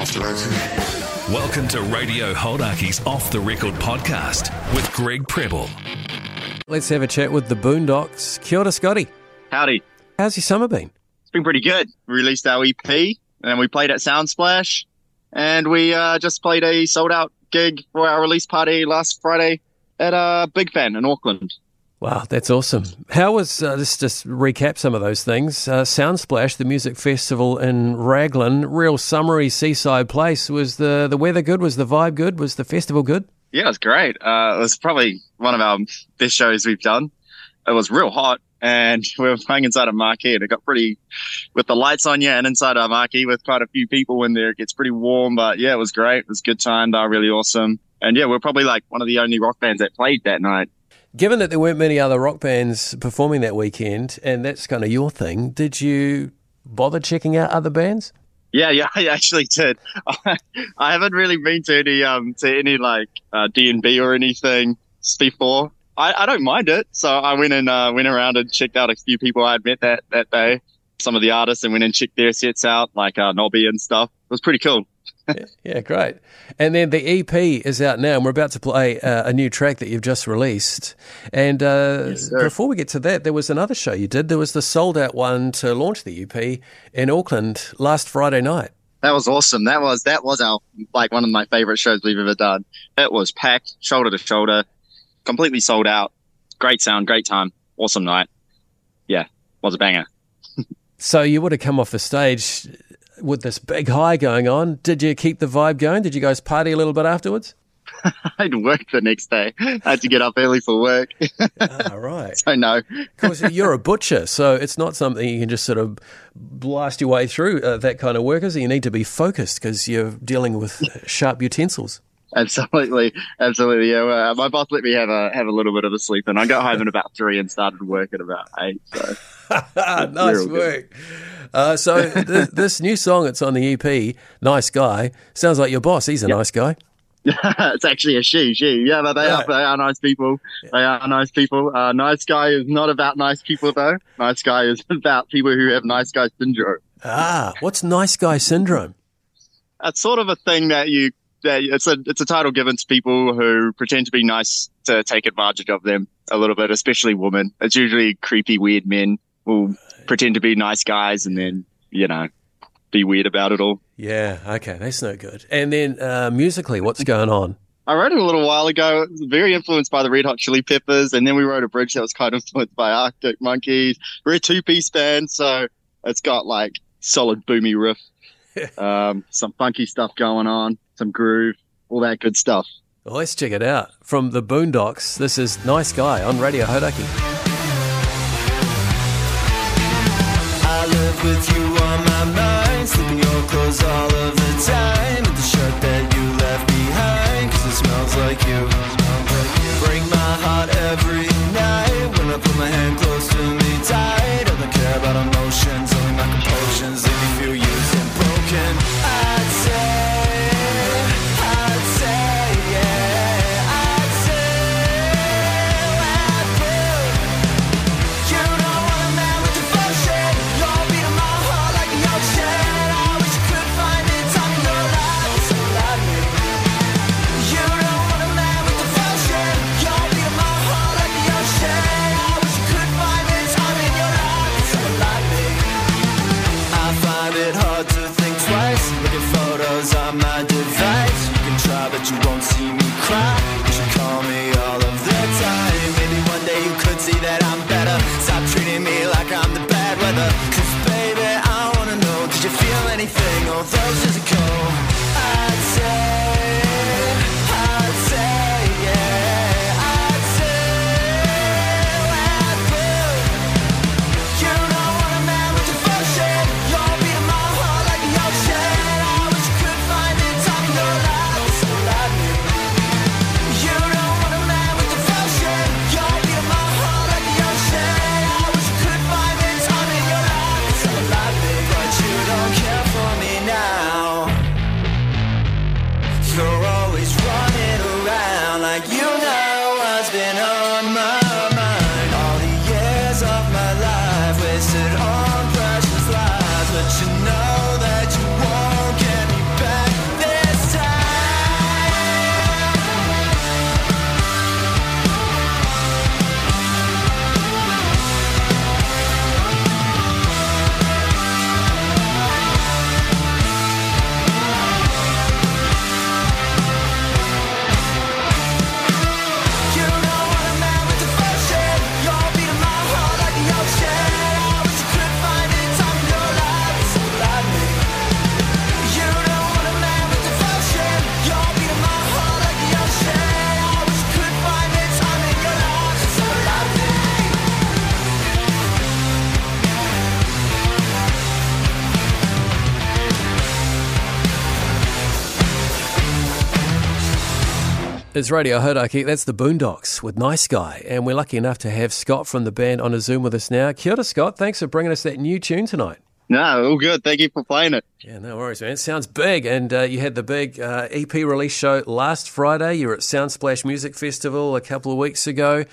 off the record. Welcome to Radio Hauraki's Off the Record podcast with Greg Preble. Let's have a chat with the Boondocks. Kia ora, Scotty. Howdy. How's your summer been? It's been pretty good. We released our EP and then we played at Sound Splash, and we just played a sold-out gig for our release party last Friday at Big Fan in Auckland. Wow, that's awesome. How was, let's just recap some of those things. Sound Splash, the music festival in Raglan, real summery seaside place. Was the weather good? Was the vibe good? Was the festival good? Yeah, it was great. It was probably one of our best shows we've done. It was real hot, and we were playing inside a marquee, and it got pretty, with the lights on, yeah, and inside our marquee with quite a few people in there, it gets pretty warm, but yeah, it was great. It was good time. They were really awesome. And yeah, we're probably like one of the only rock bands that played that night. Given that there weren't many other rock bands performing that weekend, and that's kind of your thing, did you bother checking out other bands? Yeah, I actually did. I haven't really been to any like DNB or anything before. I don't mind it, so I went around and checked out a few people I had met that day. Some of the artists, and went and checked their sets out, like Nobby and stuff. It was pretty cool. Yeah, great. And then the EP is out now, and we're about to play a new track that you've just released. And yes, before we get to that, there was another show you did. There was the sold-out one to launch the EP in Auckland last Friday night. That was awesome. That was our one of my favourite shows we've ever done. It was packed, shoulder to shoulder, completely sold out. Great sound, great time, awesome night. Yeah, was a banger. So you would have come off the stage with this big high going on. Did you keep the vibe going? Did you guys party a little bit afterwards? I'd work the next day. I had to get up early for work. Ah, right. So no. Because you're a butcher, so it's not something you can just sort of blast your way through that kind of work, is it? You need to be focused because you're dealing with sharp utensils. Absolutely. Yeah, well, my boss let me have a little bit of a sleep, and I got home at about 3 and started work at about 8. So. Nice work. So this new song that's on the EP, Nice Guy, sounds like your boss. He's a nice guy. It's actually a she. Yeah, but they are nice people. Yeah. They are nice people. Nice Guy is not about nice people, though. Nice Guy is about people who have nice guy syndrome. Ah, what's nice guy syndrome? That's sort of a thing that you... It's a title given to people who pretend to be nice to take advantage of them a little bit, especially women. It's usually creepy, weird men will pretend to be nice guys and then, be weird about it all. Yeah, okay, that's no good. And then musically, what's going on? I wrote it a little while ago, very influenced by the Red Hot Chili Peppers, and then we wrote a bridge that was kind of influenced by Arctic Monkeys. We're a two-piece band, so it's got solid boomy riff, some funky stuff going on, some groove, all that good stuff. Well, let's check it out. From the Boondocks, this is Nice Guy on Radio Hauraki. I live with you on my mind, slipping your clothes all of the time, and the shirt that you left behind, because it smells like you. Break my heart every night when I put my hand close to me tight. I don't care about emotions, only my compulsions. If you feel used and broken, I'd say It's Radio Hauraki, that's the Boondocks with Nice Guy, and we're lucky enough to have Scott from the band on a Zoom with us now. Kia ora, Scott, thanks for bringing us that new tune tonight. No, all good, thank you for playing it. Yeah, no worries, man. It sounds big, and you had the big EP release show last Friday. You were at Sound Splash Music Festival a couple of weeks ago.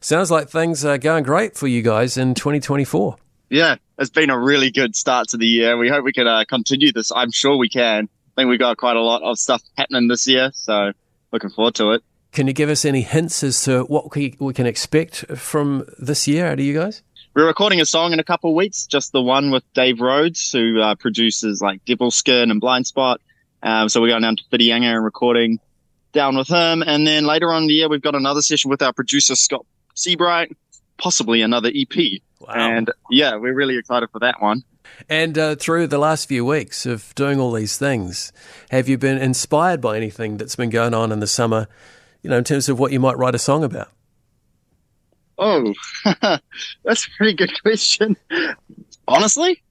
Sounds like things are going great for you guys in 2024. Yeah, it's been a really good start to the year. We hope we can continue this. I'm sure we can. I think we got quite a lot of stuff happening this year, so looking forward to it. Can you give us any hints as to what we can expect from this year out of you guys? We're recording a song in a couple of weeks, just the one with Dave Rhodes, who produces like Devil Skirn and Blindspot. So we're going down to Fiduyanga and recording down with him. And then later on in the year, we've got another session with our producer, Scott Seabright, possibly another EP. Wow. And yeah, we're really excited for that one. And through the last few weeks of doing all these things, have you been inspired by anything that's been going on in the summer, you know, in terms of what you might write a song about? Oh, that's a pretty good question. Honestly,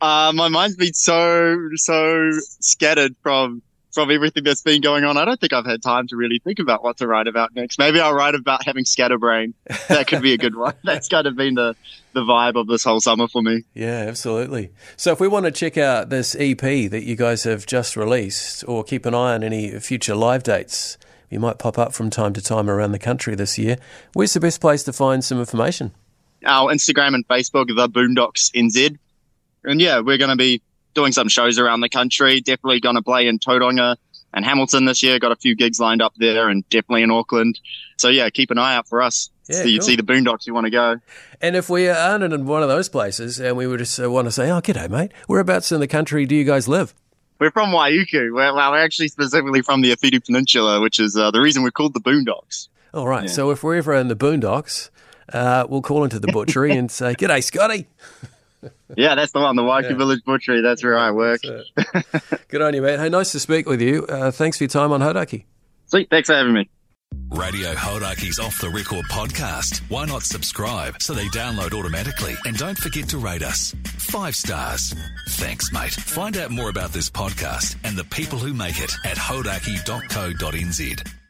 my mind's been so scattered from everything that's been going on. I don't think I've had time to really think about what to write about next. Maybe I'll write about having scatterbrain. That could be a good one. That's kind of been the vibe of this whole summer for me. Yeah, absolutely. So if we want to check out this EP that you guys have just released or keep an eye on any future live dates, you might pop up from time to time around the country this year. Where's the best place to find some information? Our Instagram and Facebook, The Boondocks NZ. And yeah, we're going to be doing some shows around the country, definitely going to play in Tauranga and Hamilton this year, got a few gigs lined up there and definitely in Auckland. So yeah, keep an eye out for us. Yeah, so you'd see the Boondocks you want to go. And if we aren't in one of those places and we would just want to say, oh, g'day mate, whereabouts in the country do you guys live? We're from Waiuku. We're actually specifically from the Āwhitu Peninsula, which is the reason we're called the Boondocks. All right, yeah. So if we're ever in the Boondocks, we'll call into the butchery and say, g'day Scotty. Yeah, that's the one, the Waiuku Village Butchery. That's where I work. Good on you, mate. Hey, nice to speak with you. Thanks for your time on Hauraki. Sweet, thanks for having me. Radio Hauraki's Off The Record podcast. Why not subscribe so they download automatically? And don't forget to rate us. 5 stars. Thanks, mate. Find out more about this podcast and the people who make it at hauraki.co.nz.